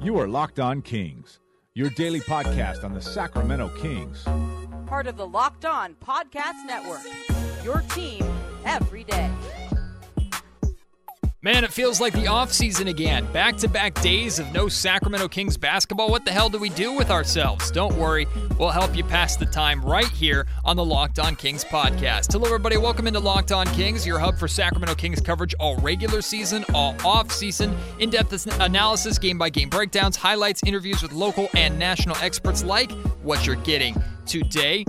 You are Locked On Kings, your daily podcast on the Sacramento Kings. Part of the Locked On Podcast Network, your team every day. Man, it feels like the offseason again. Back-to-back days of no Sacramento Kings basketball. What the hell do we do with ourselves? Don't worry, we'll help you pass the time right here on the Locked On Kings podcast. Hello, everybody. Welcome into Locked On Kings, your hub for Sacramento Kings coverage all regular season, all off-season, in-depth analysis, game-by-game breakdowns, highlights, interviews with local and national experts like what you're getting today.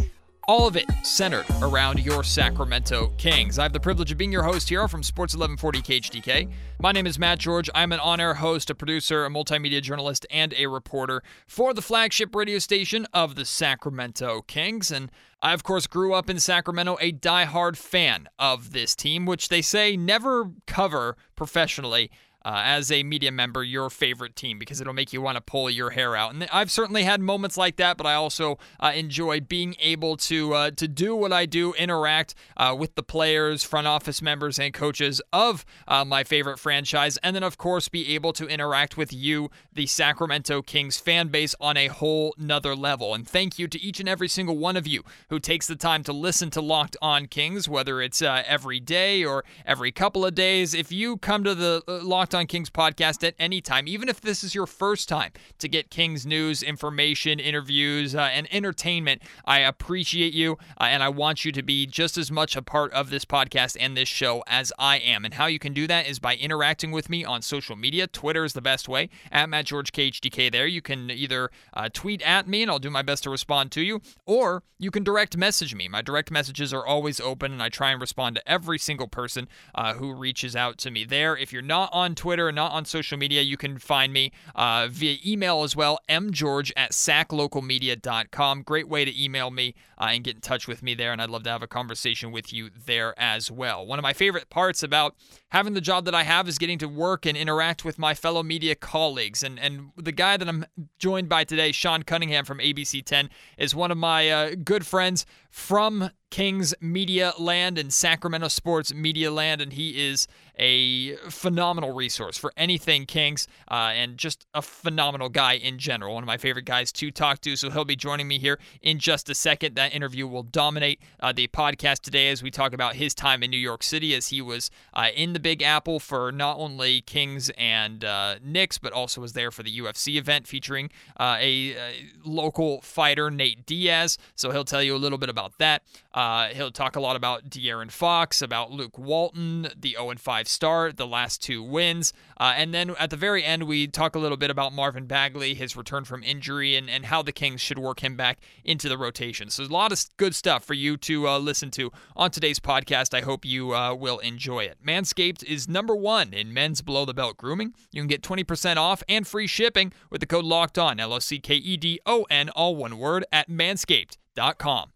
All of it centered around your Sacramento Kings. I have the privilege of being your host here from Sports 1140 KHDK. My name is Matt George. I'm an on-air host, a producer, a multimedia journalist, and a reporter for the flagship radio station of the Sacramento Kings. And I, of course, grew up in Sacramento, a diehard fan of this team, which they say never cover professionally as a media member, your favorite team, because it'll make you want to pull your hair out. And I've certainly had moments like that, but I also enjoy being able to do what I do, interact with the players, front office members, and coaches of my favorite franchise, and then, of course, be able to interact with you, the Sacramento Kings fan base, on a whole nother level. And thank you to each and every single one of you who takes the time to listen to Locked On Kings, whether it's every day or every couple of days. If you come to the Locked On Kings podcast at any time, even if this is your first time to get Kings news, information, interviews, and entertainment, I appreciate you, and I want you to be just as much a part of this podcast and this show as I am. And how you can do that is by interacting with me on social media. Twitter is the best way, at Matt George KHDK there. You can either tweet at me, and I'll do my best to respond to you, or you can direct message me. My direct messages are always open, and I try and respond to every single person who reaches out to me there. If you're not on Twitter and not on social media, you can find me via email as well, mgeorge@saclocalmedia.com. Great way to email me and get in touch with me there, and I'd love to have a conversation with you there as well. One of my favorite parts about having the job that I have is getting to work and interact with my fellow media colleagues, and the guy that I'm joined by today, Sean Cunningham from ABC10, is one of my good friends from Kings media land and Sacramento sports media land, and he is a phenomenal resource for anything Kings, and just a phenomenal guy in general. One of my favorite guys to talk to, so he'll be joining me here in just a second. That interview will dominate the podcast today as we talk about his time in New York City, as he was in the Big Apple for not only Kings and Knicks, but also was there for the UFC event featuring a local fighter, Nate Diaz, so he'll tell you a little bit about that. He'll talk a lot about De'Aaron Fox, about Luke Walton, the 0-5 start, the last two wins. And then at the very end, we talk a little bit about Marvin Bagley, his return from injury, and how the Kings should work him back into the rotation. So a lot of good stuff for you to listen to on today's podcast. I hope you will enjoy it. Manscaped is number one in men's below-the-belt grooming. You can get 20% off and free shipping with the code LOCKEDON, LOCKEDON, all one word, at manscaped.com.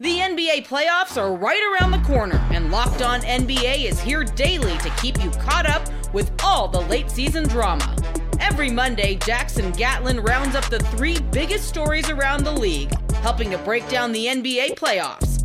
The NBA playoffs are right around the corner, and Locked On NBA is here daily to keep you caught up with all the late season drama. Every Monday, Jackson Gatlin rounds up the three biggest stories around the league, helping to break down the NBA playoffs.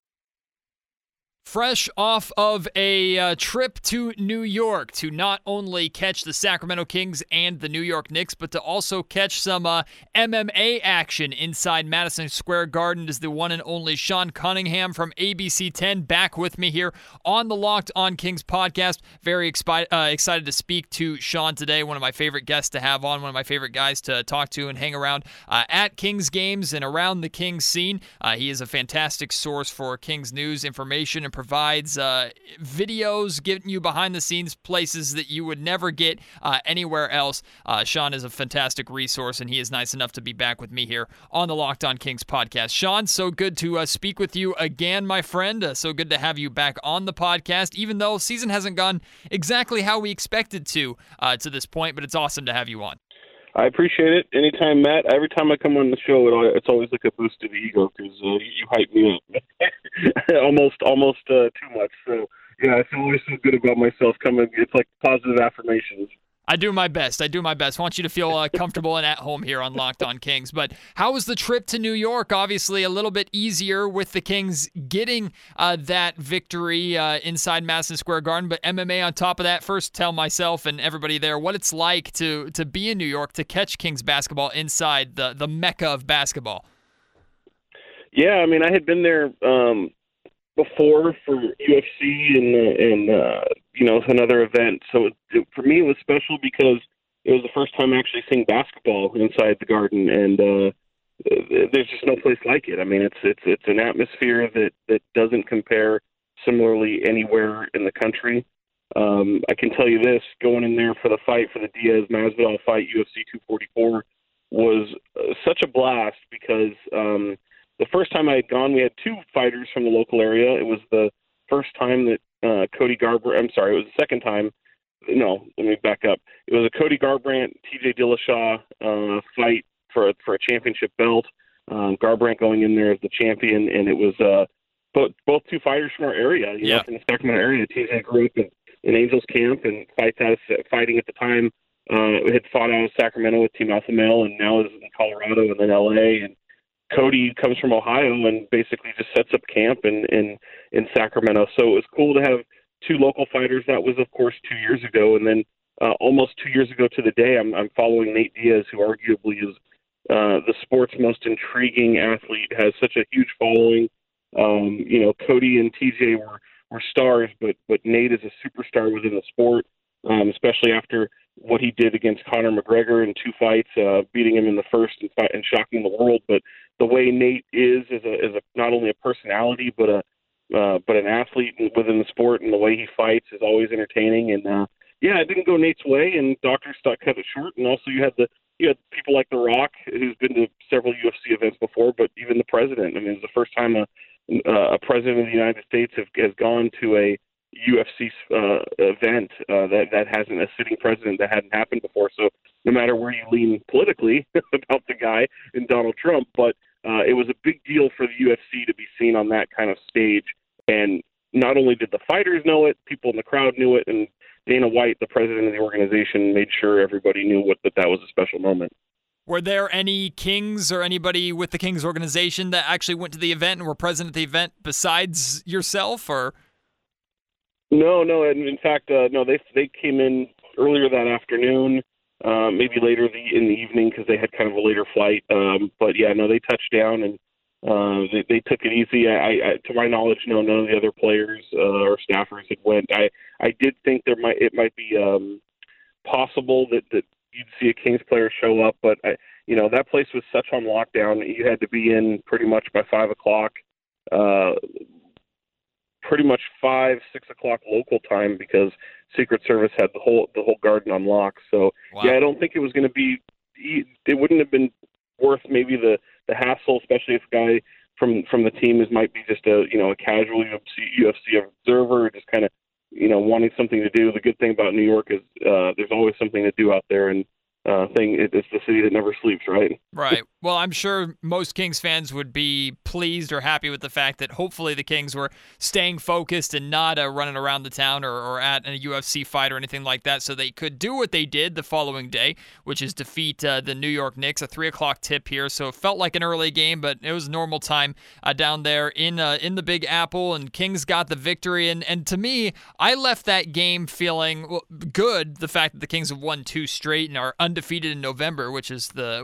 Fresh off of a trip to New York to not only catch the Sacramento Kings and the New York Knicks, but to also catch some MMA action inside Madison Square Garden, is the one and only Sean Cunningham from ABC 10 back with me here on the Locked On Kings podcast. Very excited to speak to Sean today, one of my favorite guests to have on, one of my favorite guys to talk to and hang around at Kings games and around the Kings scene. He is a fantastic source for Kings news, information, and provides videos, giving you behind-the-scenes places that you would never get anywhere else. Sean is a fantastic resource, and he is nice enough to be back with me here on the Locked On Kings podcast. Sean, so good to speak with you again, my friend. So good to have you back on the podcast, even though season hasn't gone exactly how we expected to this point, but it's awesome to have you on. I appreciate it. Anytime, Matt. Every time I come on the show, it's always like a boost to the ego because you hype me up almost too much. So, yeah, I feel always so good about myself coming. It's like positive affirmations. I do my best. I want you to feel comfortable and at home here on Locked On Kings. But how was the trip to New York? Obviously, a little bit easier with the Kings getting that victory inside Madison Square Garden. But MMA on top of that, first tell myself and everybody there what it's like to be in New York, to catch Kings basketball inside the mecca of basketball. Yeah, I mean, I had been there before for UFC and you know, another event. So for me, it was special because it was the first time actually seeing basketball inside the Garden, and there's just no place like it. I mean, it's an atmosphere that doesn't compare similarly anywhere in the country. I can tell you this: going in there for the fight, for the Diaz-Masvidal fight, UFC 244, was such a blast because the first time I had gone, we had two fighters from the local area. It was the first time that Cody Garbrandt, I'm sorry, it was the second time. No, let me back up. It was a Cody Garbrandt, TJ Dillashaw fight for a championship belt. Garbrandt going in there as the champion, and it was both two fighters from our area, you know, from the Sacramento area. TJ grew up in Angels Camp and fighting at the time. Had fought out of Sacramento with Team Alpha Male, and now is in Colorado and then L.A., and Cody comes from Ohio and basically just sets up camp in Sacramento. So it was cool to have two local fighters. That was, of course, 2 years ago. And then almost 2 years ago to the day, I'm following Nate Diaz, who arguably is the sport's most intriguing athlete, has such a huge following. You know, Cody and TJ were stars, but Nate is a superstar within the sport, especially after what he did against Conor McGregor in two fights, beating him in the first and shocking the world. But the way Nate is as a not only a personality but an athlete within the sport, and the way he fights is always entertaining. And it didn't go Nate's way, and doctors cut it short. And also you had people like The Rock, who's been to several UFC events before, but even the president. I mean, it was the first time a president of the United States has gone to a UFC event that hasn't, a sitting president, that hadn't happened before. So no matter where you lean politically about the guy and Donald Trump, but it was a big deal for the UFC to be seen on that kind of stage. And not only did the fighters know it, people in the crowd knew it, and Dana White, the president of the organization, made sure everybody knew that was a special moment. Were there any Kings or anybody with the Kings organization that actually went to the event and were present at the event besides yourself, or? No, and in fact, no. They came in earlier that afternoon, maybe later in the evening because they had kind of a later flight. But yeah, no, they touched down and they took it easy. I to my knowledge, no, none of the other players or staffers had went. I did think it might be possible that you'd see a Kings player show up, but that place was such on lockdown that you had to be in pretty much by 5 o'clock. Pretty much 5, 6 o'clock local time because Secret Service had the whole garden on lock. So wow. Yeah, I don't think it was going to be. It wouldn't have been worth maybe the hassle, especially if a guy from the team might be just a casual UFC observer, just kind of wanting something to do. The good thing about New York is there's always something to do out there, and it's the city that never sleeps, right? Right. Well, I'm sure most Kings fans would be pleased or happy with the fact that hopefully the Kings were staying focused and not running around the town or at a UFC fight or anything like that, so they could do what they did the following day, which is defeat the New York Knicks, a 3 o'clock tip here. So it felt like an early game, but it was normal time down there in the Big Apple, and Kings got the victory. And to me, I left that game feeling good, the fact that the Kings have won 2 straight and are undefeated in November, which is the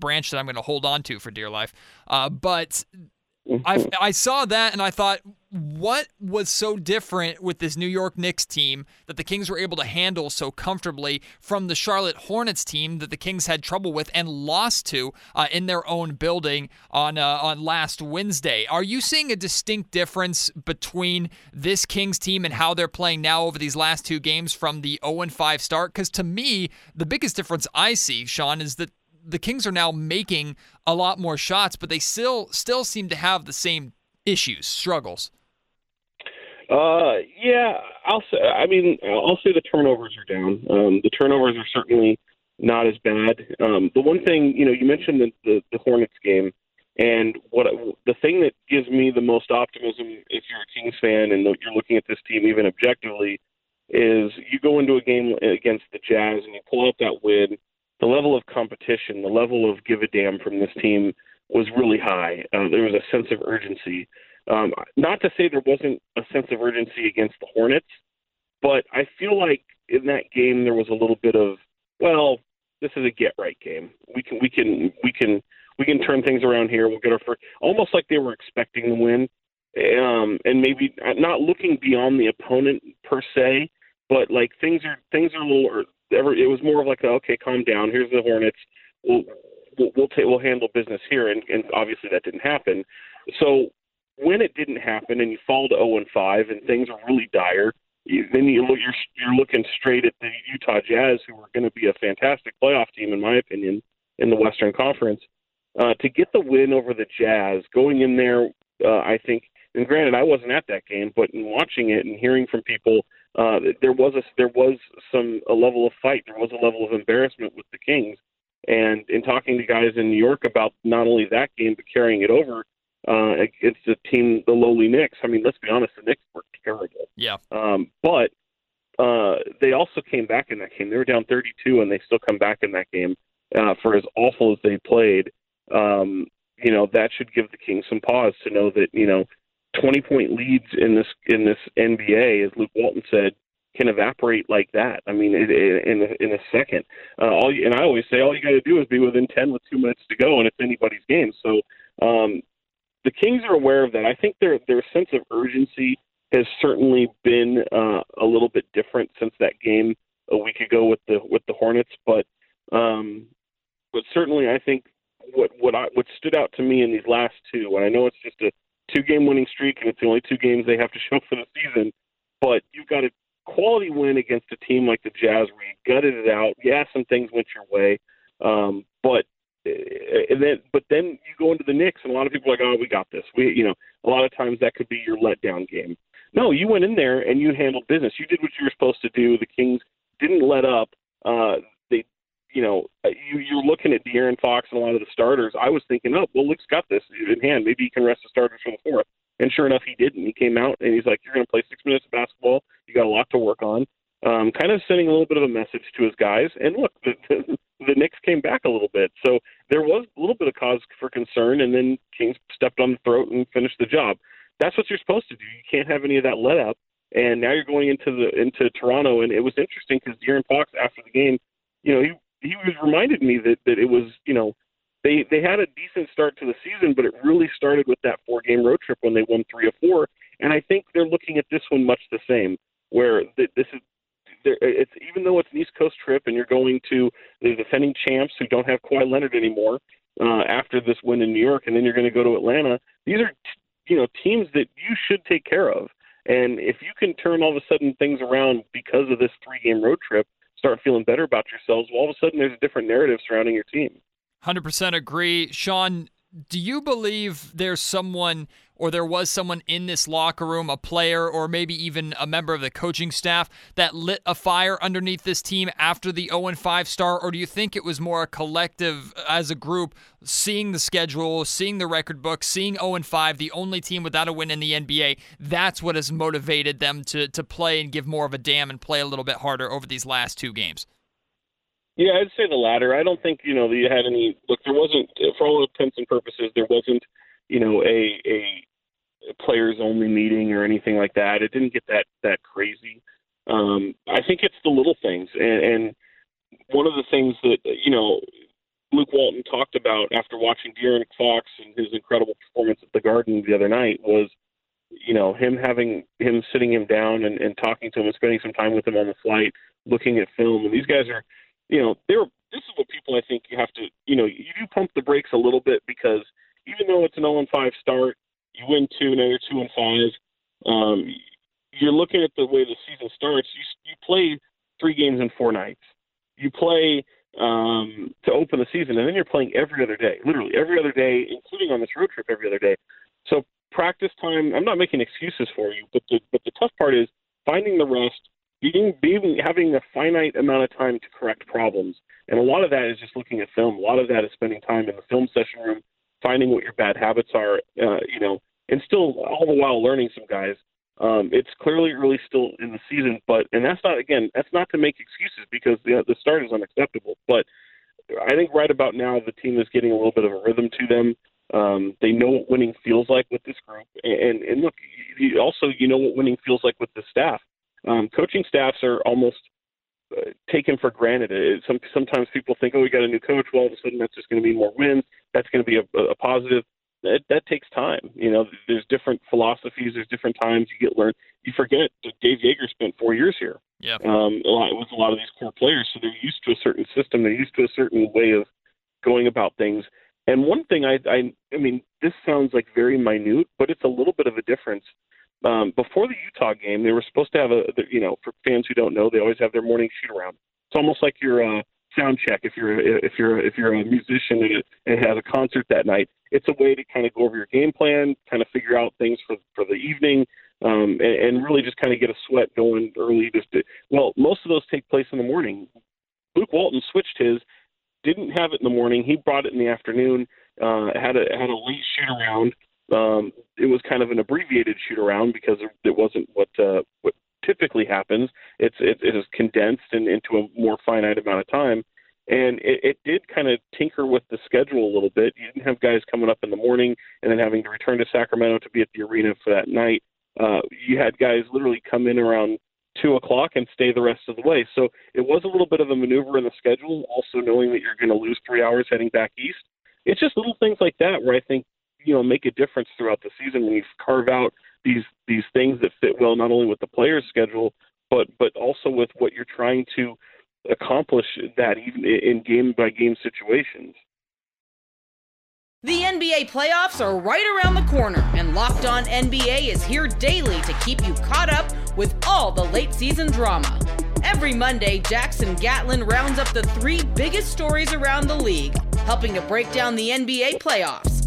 branch that I'm going to hold on to for dear life. But I saw that and I thought, what was so different with this New York Knicks team that the Kings were able to handle so comfortably from the Charlotte Hornets team that the Kings had trouble with and lost to in their own building on last Wednesday? Are you seeing a distinct difference between this Kings team and how they're playing now over these last two games from the 0-5 start? Because to me, the biggest difference I see, Sean, is that the Kings are now making a lot more shots, but they still seem to have the same issues, struggles. Yeah, I'll say the turnovers are down. The turnovers are certainly not as bad. The one thing, you mentioned the Hornets game, and the thing that gives me the most optimism, if you're a Kings fan and you're looking at this team even objectively, is you go into a game against the Jazz and you pull out that win. The level of competition, the level of give a damn from this team was really high. There was a sense of urgency. Not to say there wasn't a sense of urgency against the Hornets, but I feel like in that game there was a little bit of, well, this is a get right game. We can turn things around here. We'll get our first. Almost like they were expecting the win, and maybe not looking beyond the opponent per se, but like things are a little. It was more of like, okay, calm down. Here's the Hornets. We'll handle business here, and obviously that didn't happen. So when it didn't happen, and you fall to 0-5, and things are really dire, then you're looking straight at the Utah Jazz, who are going to be a fantastic playoff team, in my opinion, in the Western Conference. To get the win over the Jazz, going in there, I think. And granted, I wasn't at that game, but in watching it and hearing from people, there was a level of fight, there was a level of embarrassment with the Kings. And in talking to guys in New York about not only that game but carrying it over against the team, the lowly Knicks. I mean, let's be honest, the Knicks were terrible. Yeah. But they also came back in that game. They were down 32, and they still come back in that game. For as awful as they played, that should give the Kings some pause to know that 20-point leads in this NBA, as Luke Walton said, can evaporate like that. I mean, in a second. And I always say, all you got to do is be within 10 with 2 minutes to go, and it's anybody's game. So the Kings are aware of that. I think their sense of urgency has certainly been a little bit different since that game a week ago with the Hornets. But certainly, I think what stood out to me in these last two, and I know it's just a 2-game winning streak, and it's the only 2 games they have to show for the season, but you've got a quality win against a team like the Jazz where you gutted it out. Yeah, some things went your way, but then you go into the Knicks, and a lot of people are like, oh, we got this. A lot of times that could be your letdown game. No, you went in there and you handled business. You did what you were supposed to do. The Kings didn't let up. You're looking at De'Aaron Fox and a lot of the starters. I was thinking, oh, well, Luke's got this in hand. Maybe he can rest the starters for the fourth. And sure enough, he didn't. He came out and he's like, you're going to play 6 minutes of basketball. You got a lot to work on. Kind of sending a little bit of a message to his guys. And look, the Knicks came back a little bit. So there was a little bit of cause for concern. And then Kings stepped on the throat and finished the job. That's what you're supposed to do. You can't have any of that let up. And now you're going into Toronto. And it was interesting because De'Aaron Fox, after the game, he was reminded me that it was, they had a decent start to the season, but it really started with that 4-game road trip when they won 3 of 4. And I think they're looking at this one much the same, where it's even though it's an East Coast trip and you're going to the defending champs who don't have Kawhi Leonard anymore after this win in New York, and then you're going to go to Atlanta. These are teams that you should take care of. And if you can turn all of a sudden things around because of this 3-game road trip, start feeling better about yourselves, well, all of a sudden there's a different narrative surrounding your team. 100% agree. Sean, do you believe there was someone in this locker room, a player or maybe even a member of the coaching staff, that lit a fire underneath this team after the 0-5 start? Or do you think it was more a collective as a group, seeing the schedule, seeing the record book, seeing 0-5, the only team without a win in the NBA, that's what has motivated them to play and give more of a damn and play a little bit harder over these last 2 games? Yeah, I'd say the latter. I don't think, that you had any – look, there wasn't – for all intents and purposes, there wasn't – a players-only meeting or anything like that. It didn't get that crazy. I think it's the little things. And one of the things that, Luke Walton talked about after watching De'Aaron Fox and his incredible performance at the Garden the other night was you know, him having him sitting him down and talking to him and spending some time with him on the flight, looking at film. And these guys are, you know, this is what people, I think, you have to, you know, you do pump the brakes a little bit, because even though it's an 0-5 start, you win two, now you're 2-5. You're looking at the way the season starts. You play 3 games in 4 nights. You play to open the season, and then you're playing every other day, literally every other day, including on this road trip every other day. So practice time, I'm not making excuses for you, but the tough part is finding the rest, having a finite amount of time to correct problems. And a lot of that is just looking at film. A lot of that is spending time in the film session room, finding what your bad habits are, and still all the while learning some guys. It's clearly early still in the season, and that's not to make excuses, because the start is unacceptable. But I think right about now the team is getting a little bit of a rhythm to them. They know what winning feels like with this group, and look, you know what winning feels like with the staff. Coaching staffs are almost taken for granted. Sometimes people think, oh, we got a new coach. Well, all of a sudden that's just going to be more wins. That's going to be a positive. That takes time. You know, there's different philosophies. There's different times you get learned. You forget that Dave Joerger spent 4 years here. Yeah. With a lot of these core players, so they're used to a certain system. They're used to a certain way of going about things. And one thing I mean, this sounds like very minute, but it's a little bit of a difference. Before the Utah game, they were supposed to have for fans who don't know, they always have their morning shoot around. It's almost like your sound check. If you're a musician and has a concert that night, it's a way to kind of go over your game plan, kind of figure out things for the evening, and really just kind of get a sweat going early. Most of those take place in the morning. Luke Walton switched his. Didn't have it in the morning. He brought it in the afternoon. Had a late shoot around. It was kind of an abbreviated shoot around because it wasn't what typically happens. It is condensed into a more finite amount of time, and it did kind of tinker with the schedule a little bit. You didn't have guys coming up in the morning and then having to return to Sacramento to be at the arena for that night. You had guys literally come in around 2:00 and stay the rest of the way. So it was a little bit of a maneuver in the schedule, also knowing that you're going to lose 3 hours heading back east. It's just little things like that where I think, you know, make a difference throughout the season when you carve out these things that fit well, not only with the player's schedule, but also with what you're trying to accomplish that even in game-by-game situations. The NBA playoffs are right around the corner, and Locked On NBA is here daily to keep you caught up with all the late-season drama. Every Monday, Jackson Gatlin rounds up the 3 biggest stories around the league, helping to break down the NBA playoffs.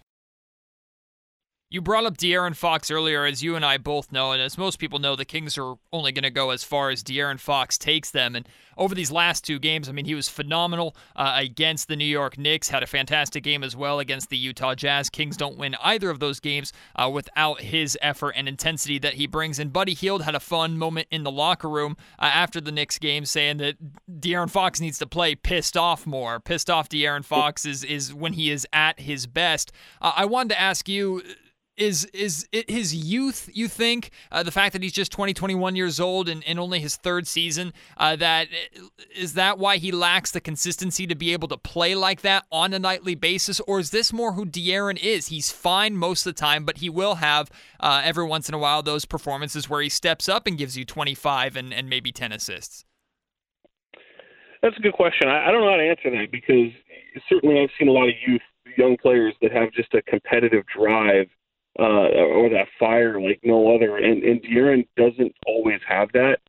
You brought up De'Aaron Fox earlier. As you and I both know, and as most people know, the Kings are only going to go as far as De'Aaron Fox takes them. And over these last 2 games, I mean, he was phenomenal against the New York Knicks, had a fantastic game as well against the Utah Jazz. Kings don't win either of those games without his effort and intensity that he brings. And Buddy Hield had a fun moment in the locker room after the Knicks game, saying that De'Aaron Fox needs to play pissed off more. Pissed off De'Aaron Fox is when he is at his best. I wanted to ask you, Is it his youth, you think, the fact that he's just 21 years old and only his 3rd season, is that why he lacks the consistency to be able to play like that on a nightly basis? Or is this more who De'Aaron is? He's fine most of the time, but he will have every once in a while those performances where he steps up and gives you 25 and maybe 10 assists. That's a good question. I don't know how to answer that, because certainly I've seen a lot of young players that have just a competitive drive, or that fire like no other. And De'Aaron doesn't always have that.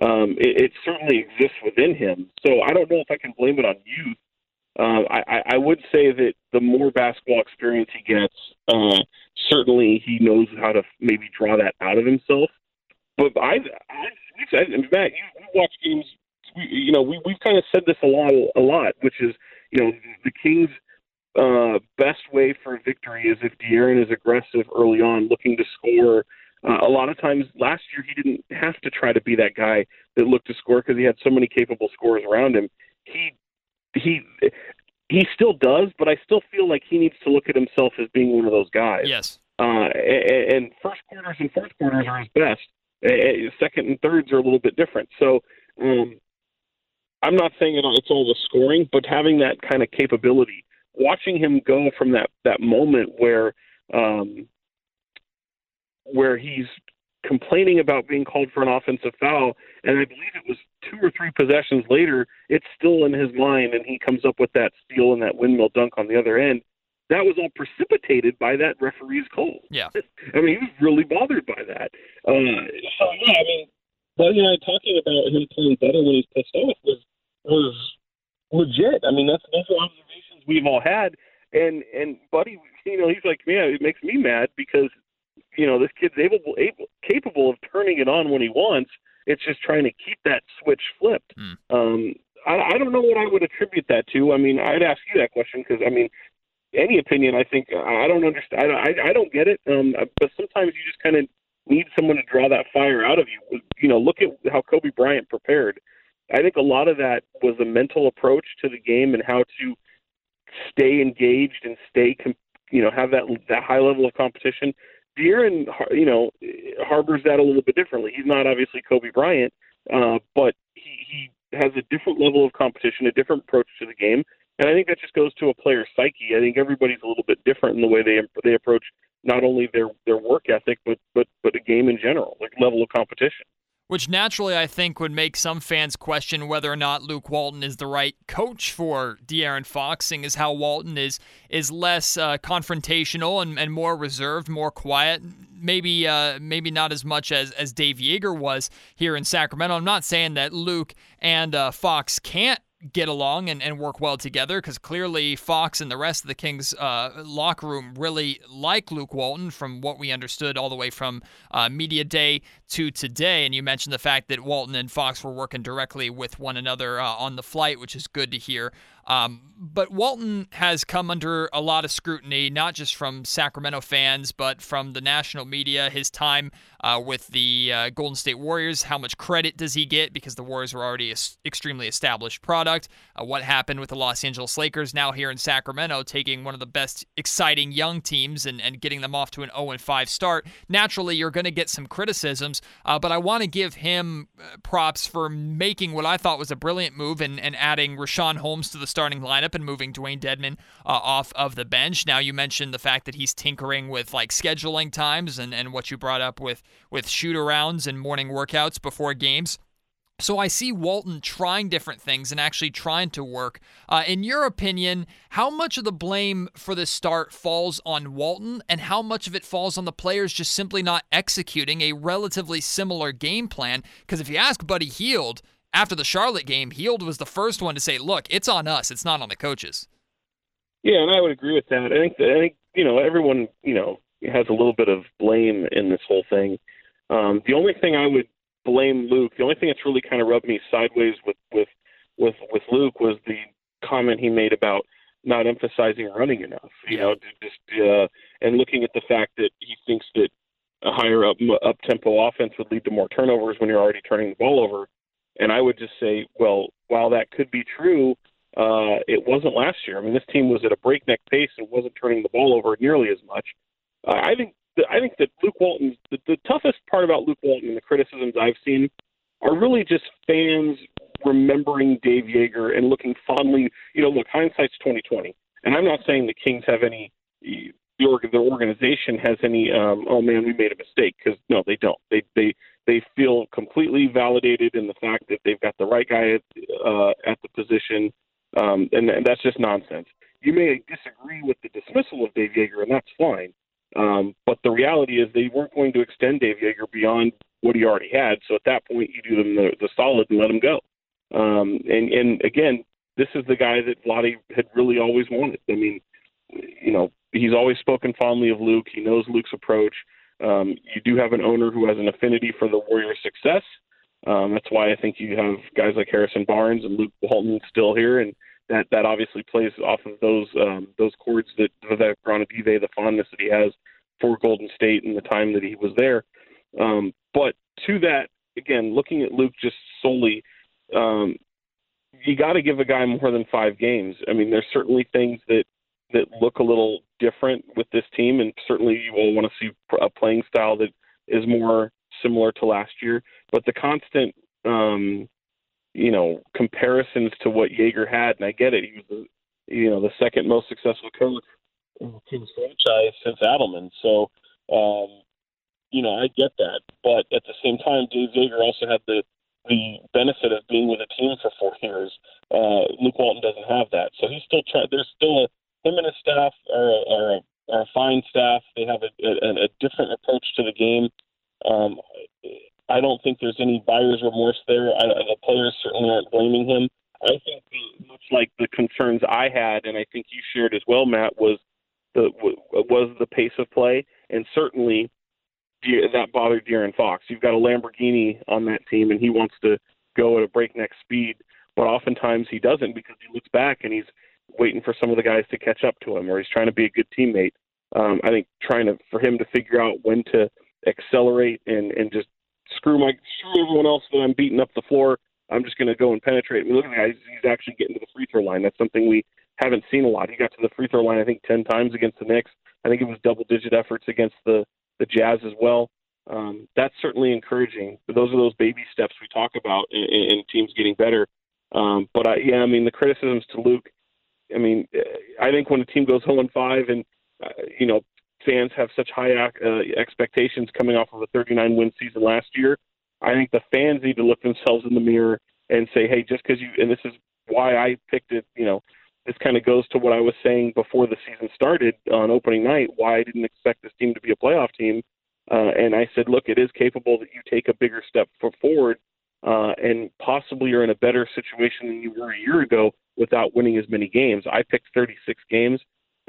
It certainly exists within him. So I don't know if I can blame it on youth. I would say that the more basketball experience he gets, certainly he knows how to maybe draw that out of himself. But I Matt, you watch games. We've kind of said this a lot, which is, you know, the Kings' best way for victory is if De'Aaron is aggressive early on, looking to score. A lot of times last year, he didn't have to try to be that guy that looked to score because he had so many capable scorers around him. He still does, but I still feel like he needs to look at himself as being one of those guys. Yes. And first quarters and fourth quarters are his best. Second and thirds are a little bit different. So I'm not saying it's all the scoring, but having that kind of capability, watching him go from that moment where he's complaining about being called for an offensive foul, and I believe it was two or three possessions later, it's still in his mind, and he comes up with that steal and that windmill dunk on the other end. That was all precipitated by that referee's call. Yeah. I mean, he was really bothered by that. Buddy and I talking about him playing better when he's pissed off was legit. I mean, those are observations we've all had. And Buddy, he's like, man, it makes me mad because, this kid's capable of turning it on when he wants. It's just trying to keep that switch flipped. I don't know what I would attribute that to. I mean, I'd ask you that question because, any opinion, I think, I don't understand. I don't get it. But sometimes you just kind of need someone to draw that fire out of you. Look at how Kobe Bryant prepared. I think a lot of that was a mental approach to the game and how to stay engaged and stay, have that high level of competition. De'Aaron, harbors that a little bit differently. He's not obviously Kobe Bryant, but he has a different level of competition, a different approach to the game. And I think that just goes to a player's psyche. I think everybody's a little bit different in the way they approach not only their work ethic, but a game in general, like level of competition. Which naturally I think would make some fans question whether or not Luke Walton is the right coach for De'Aaron Fox, seeing as how Walton is less confrontational and more reserved, more quiet, maybe not as much as Dave Joerger was here in Sacramento. I'm not saying that Luke and Fox can't get along and work well together, because clearly Fox and the rest of the Kings locker room really like Luke Walton, from what we understood all the way from media day to today. And you mentioned the fact that Walton and Fox were working directly with one another on the flight, which is good to hear. But Walton has come under a lot of scrutiny, not just from Sacramento fans, but from the national media. His time with the Golden State Warriors, how much credit does he get? Because the Warriors were already an extremely established product. What happened with the Los Angeles Lakers now here in Sacramento, taking one of the best exciting young teams and getting them off to an 0-5 start. Naturally, you're going to get some criticisms, but I want to give him props for making what I thought was a brilliant move and adding Rashawn Holmes to the starting lineup and moving Dewayne Dedmon off of the bench. Now, you mentioned the fact that he's tinkering with like scheduling times and what you brought up with shoot-arounds and morning workouts before games. So I see Walton trying different things and actually trying to work. In your opinion, how much of the blame for this start falls on Walton and how much of it falls on the players just simply not executing a relatively similar game plan? Because if you ask Buddy Hield, after the Charlotte game, Hield was the first one to say, look, it's on us. It's not on the coaches. Yeah, and I would agree with that. I think everyone, has a little bit of blame in this whole thing. The only thing I would blame Luke, the only thing that's really kind of rubbed me sideways with Luke was the comment he made about not emphasizing running enough, and looking at the fact that he thinks that a higher up-tempo offense would lead to more turnovers when you're already turning the ball over. And I would just say, well, while that could be true, it wasn't last year. I mean, this team was at a breakneck pace and wasn't turning the ball over nearly as much. I think that Luke Walton, the toughest part about Luke Walton and the criticisms I've seen are really just fans remembering Dave Joerger and looking fondly. Look, hindsight's 20/20, and I'm not saying the Kings have any. The organization has any. Oh man, we made a mistake, because no, they don't. They feel completely validated in the fact that they've got the right guy at the position, and that's just nonsense. You may disagree with the dismissal of Dave Joerger, and that's fine. But the reality is they weren't going to extend Dave Joerger beyond what he already had. So at that point, you do them the solid and let him go. And again, this is the guy that Vlade had really always wanted. I mean, he's always spoken fondly of Luke. He knows Luke's approach. You do have an owner who has an affinity for the Warriors' success. That's why I think you have guys like Harrison Barnes and Luke Walton still here, and that obviously plays off of those chords that Granavive, the fondness that he has for Golden State and the time that he was there. But to that, again, looking at Luke just solely, you got to give a guy more than 5 games. I mean, there's certainly things that look a little different with this team, and certainly you will want to see a playing style that is more similar to last year. But the constant, comparisons to what Joerger had, and I get it, he was the second most successful coach in the Kings franchise since Adelman. So, I get that. But at the same time, Dave Joerger also had the benefit of being with a team for 4 years. Luke Walton doesn't have that. So he's still him and his staff are a fine staff. They have a different approach to the game. I don't think there's any buyer's remorse there. The players certainly aren't blaming him. I think much like the concerns I had, and I think you shared as well, Matt, was the pace of play, and certainly that bothered De'Aaron Fox. You've got a Lamborghini on that team, and he wants to go at a breakneck speed, but oftentimes he doesn't because he looks back and he's waiting for some of the guys to catch up to him, or he's trying to be a good teammate. I think for him to figure out when to accelerate and just screw everyone else that I'm beating up the floor. I'm just going to go and penetrate. I mean, look at the guys, he's actually getting to the free throw line. That's something we haven't seen a lot. He got to the free throw line, I think, 10 times against the Knicks. I think it was double-digit efforts against the Jazz as well. That's certainly encouraging. But those are those baby steps we talk about in teams getting better. The criticisms to Luke, I think when a team goes 0-5 and, fans have such high expectations coming off of a 39-win season last year, I think the fans need to look themselves in the mirror and say, hey, just because you – and this is why I picked it, this kind of goes to what I was saying before the season started on opening night, why I didn't expect this team to be a playoff team. And I said, look, it is capable that you take a bigger step forward and possibly you're in a better situation than you were a year ago without winning as many games. I picked 36 games.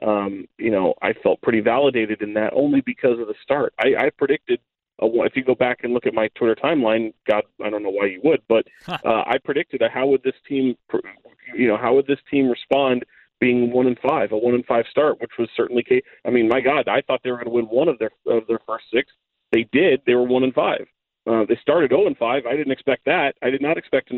I felt pretty validated in that only because of the start. I predicted – if you go back and look at my Twitter timeline, God, I don't know why you would, but I predicted how would this team respond being 1-5, a 1-5 start, which was certainly case. My God, I thought they were going to win one of their first six. They did. They were 1-5. They started 0-5. I didn't expect that. I did not expect in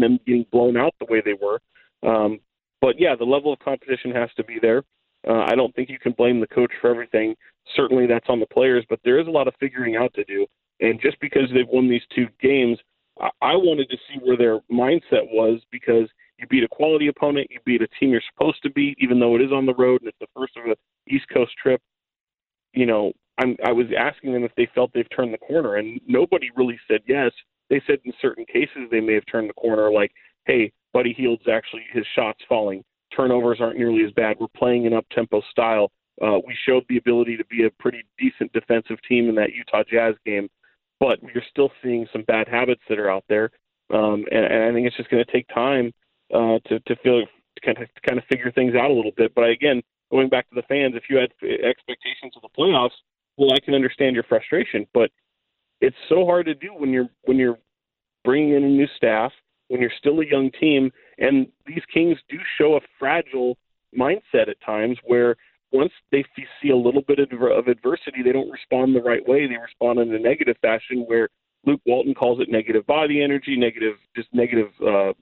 them getting blown out the way they were. But yeah, the level of competition has to be there. I don't think you can blame the coach for everything. Certainly that's on the players, but there is a lot of figuring out to do. And just because they've won these two games, I wanted to see where their mindset was, because you beat a quality opponent, you beat a team you're supposed to beat, even though it is on the road and it's the first of an East Coast trip. I was asking them if they felt they've turned the corner, and nobody really said yes. They said in certain cases they may have turned the corner, like, hey, Buddy Hield's actually his shots falling. Turnovers aren't nearly as bad. We're playing an up-tempo style. We showed the ability to be a pretty decent defensive team in that Utah Jazz game, but you're still seeing some bad habits that are out there. And I think it's just going to take time to kind of figure things out a little bit. But again, going back to the fans, if you had expectations of the playoffs, well, I can understand your frustration, but it's so hard to do when you're bringing in a new staff, when you're still a young team, and these Kings do show a fragile mindset at times where once they see a little bit of adversity, they don't respond the right way. They respond in a negative fashion, where Luke Walton calls it negative body energy, negative. I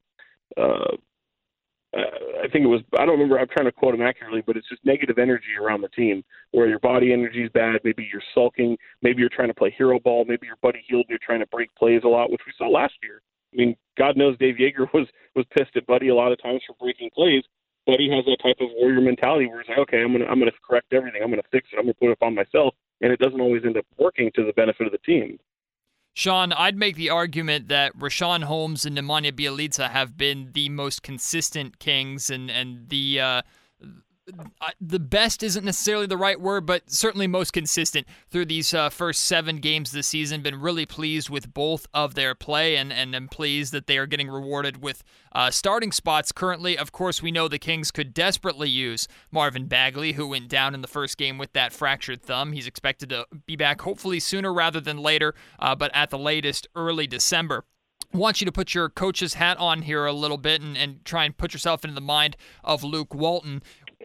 think it was, I don't remember, I'm trying to quote him accurately, but it's just negative energy around the team where your body energy is bad. Maybe you're sulking. Maybe you're trying to play hero ball. Maybe your Buddy Hield, you're trying to break plays a lot, which we saw last year. God knows Dave Joerger was pissed at Buddy a lot of times for breaking plays. Buddy has that type of warrior mentality where he's like, okay, I'm gonna correct everything. I'm gonna fix it. I'm gonna put it on myself, and it doesn't always end up working to the benefit of the team. Sean, I'd make the argument that Rashawn Holmes and Nemanja Bjelica have been the most consistent Kings, and the best isn't necessarily the right word, but certainly most consistent through these first 7 games this season. Been really pleased with both of their play, and I'm pleased that they are getting rewarded with starting spots currently. Of course, we know the Kings could desperately use Marvin Bagley, who went down in the first game with that fractured thumb. He's expected to be back hopefully sooner rather than later, but at the latest early December. I want you to put your coach's hat on here a little bit and try and put yourself into the mind of Luke Walton.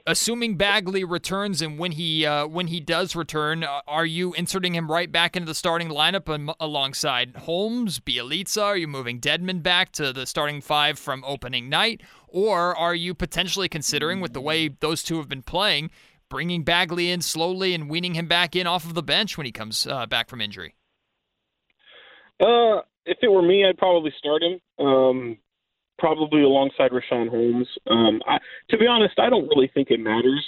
Assuming Bagley returns, and when he does return, are you inserting him right back into the starting lineup alongside Holmes, Bjelica? Are you moving Dedmon back to the starting 5 from opening night? Or are you potentially considering, with the way those two have been playing, bringing Bagley in slowly and weaning him back in off of the bench when he comes back from injury? If it were me, I'd probably start him, probably alongside Rashawn Holmes. To be honest, I don't really think it matters.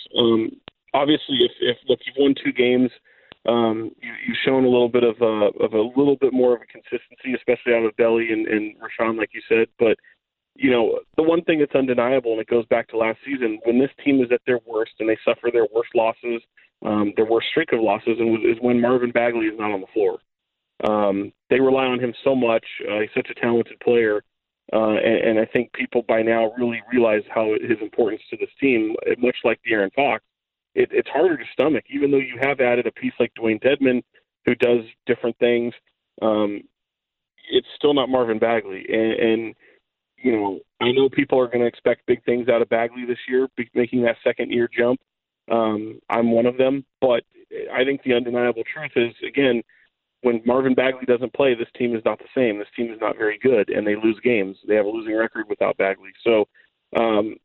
Obviously, if you've won two games, you've shown a little bit of a consistency, especially out of Belly and Rashawn, like you said. But you know, the one thing that's undeniable, and it goes back to last season, when this team is at their worst and they suffer their worst losses, their worst streak of losses, is when Marvin Bagley is not on the floor. They rely on him so much. He's such a talented player. And I think people by now really realize how his importance to this team, much like De'Aaron Fox, it's harder to stomach, even though you have added a piece like Dewayne Dedmon, who does different things. It's still not Marvin Bagley. And you know, I know people are going to expect big things out of Bagley this year, making that second-year jump. I'm one of them. But I think the undeniable truth is, again, when Marvin Bagley doesn't play, this team is not the same. This team is not very good, and they lose games. They have a losing record without Bagley. So, I mean,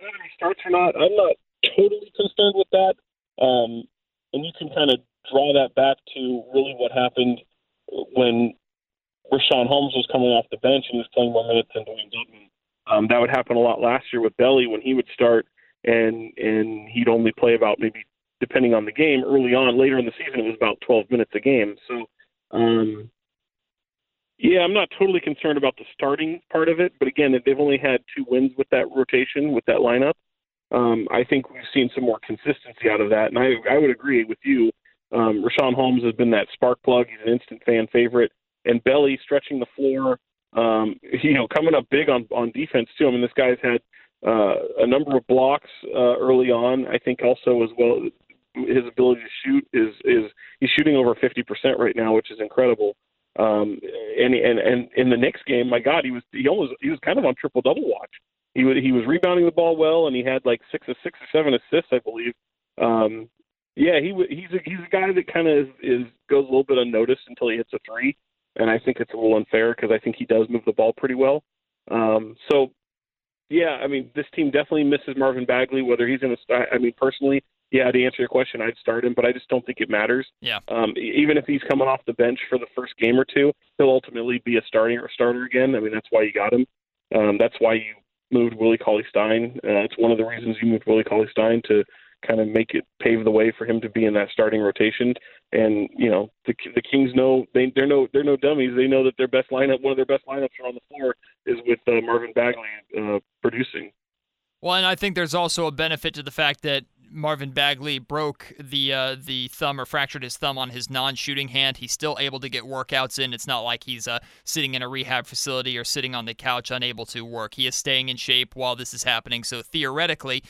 whether he starts or not, I'm not totally concerned with that. And you can kind of draw that back to really what happened when Rashawn Holmes was coming off the bench and was playing more minutes than Dewayne Dedmon. That would happen a lot last year with Belly when he would start, and he'd only play about maybe, depending on the game, early on. Later in the season, it was about 12 minutes a game. So, I'm not totally concerned about the starting part of it. But, again, they've only had two wins with that rotation, with that lineup. I think we've seen some more consistency out of that. And I would agree with you. Rashawn Holmes has been that spark plug. He's an instant fan favorite. And Belly stretching the floor, coming up big on defense, too. I mean, this guy's had a number of blocks early on. I think also as well his ability to shoot is he's shooting over 50% right now, which is incredible. And in the Knicks game, my God, he was kind of on triple double watch. He was rebounding the ball well, and he had like six or seven assists, I believe. He's a guy that kind of goes a little bit unnoticed until he hits a three, and I think it's a little unfair because I think he does move the ball pretty well. This team definitely misses Marvin Bagley. Whether he's going to start, personally, to answer your question, I'd start him, but I just don't think it matters. Yeah. Even if he's coming off the bench for the first game or two, he'll ultimately be a starter again. I mean, that's why you got him. That's why you moved Willie Cauley Stein. It's one of the reasons you moved Willie Cauley Stein to kind of pave the way for him to be in that starting rotation. And you know, the Kings know they're no dummies. They know that one of their best lineups are on the floor is with Marvin Bagley producing. Well, and I think there's also a benefit to the fact that Marvin Bagley broke the thumb or fractured his thumb on his non-shooting hand. He's still able to get workouts in. It's not like he's sitting in a rehab facility or sitting on the couch unable to work. He is staying in shape while this is happening. So theoretically,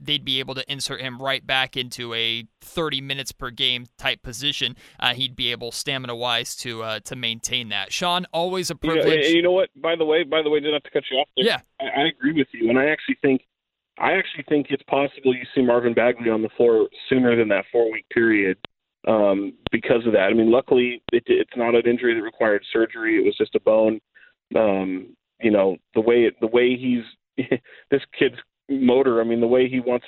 they'd be able to insert him right back into a 30 minutes per game type position. He'd be able, stamina-wise, to maintain that. Sean, always a privilege. You know what? By the way, did not to cut you off there. Yeah, I agree with you, and I actually think it's possible you see Marvin Bagley on the floor sooner than that 4-week period because of that. I mean, luckily, it's not an injury that required surgery. It was just a bone. The way he's – this kid's motor, I mean, the way he wants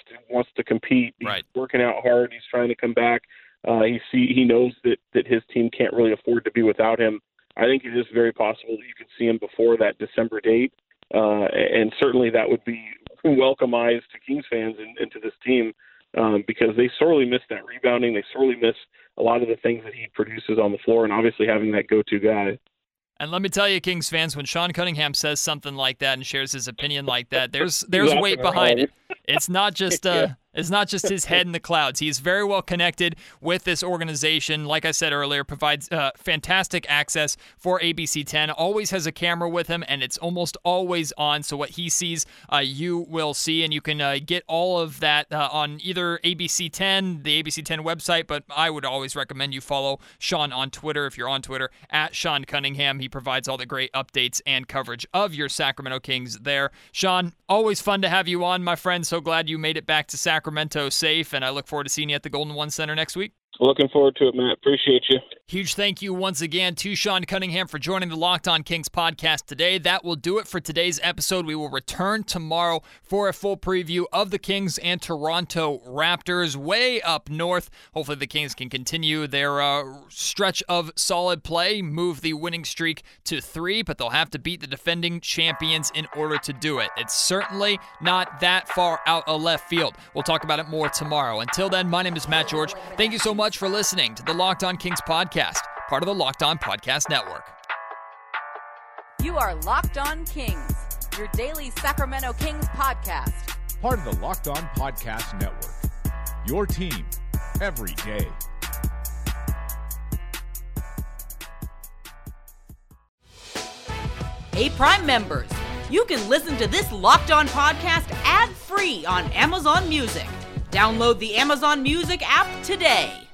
to compete. He's right. Working out hard. He's trying to come back. He knows that his team can't really afford to be without him. I think it is very possible that you could see him before that December date, and certainly that would be – welcome eyes to Kings fans and to this team because they sorely miss that rebounding. They sorely miss a lot of the things that he produces on the floor and obviously having that go-to guy. And let me tell you, Kings fans, when Sean Cunningham says something like that and shares his opinion like that, there's weight behind it. It's not just It's not just his head in the clouds. He's very well connected with this organization. Like I said earlier, provides fantastic access for ABC10. Always has a camera with him, and it's almost always on. So what he sees, you will see, and you can get all of that on either ABC10, the ABC10 website. But I would always recommend you follow Sean on Twitter if you're on Twitter @SeanCunningham. He provides all the great updates and coverage of your Sacramento Kings there. Sean, always fun to have you on, my friend. So glad you made it back to Sacramento safe, and I look forward to seeing you at the Golden One Center next week. Looking forward to it, Matt. Appreciate you. Huge thank you once again to Sean Cunningham for joining the Locked On Kings podcast today. That will do it for today's episode. We will return tomorrow for a full preview of the Kings and Toronto Raptors way up north. Hopefully the Kings can continue their stretch of solid play, move the winning streak to 3, but they'll have to beat the defending champions in order to do it. It's certainly not that far out of left field. We'll talk about it more tomorrow. Until then, my name is Matt George. Thank you so much for listening to the Locked On Kings podcast. Part of the Locked On Podcast Network. You are Locked On Kings, your daily Sacramento Kings podcast. Part of the Locked On Podcast Network. Your team every day. Hey, Prime members, you can listen to this Locked On podcast ad-free on Amazon Music. Download the Amazon Music app today.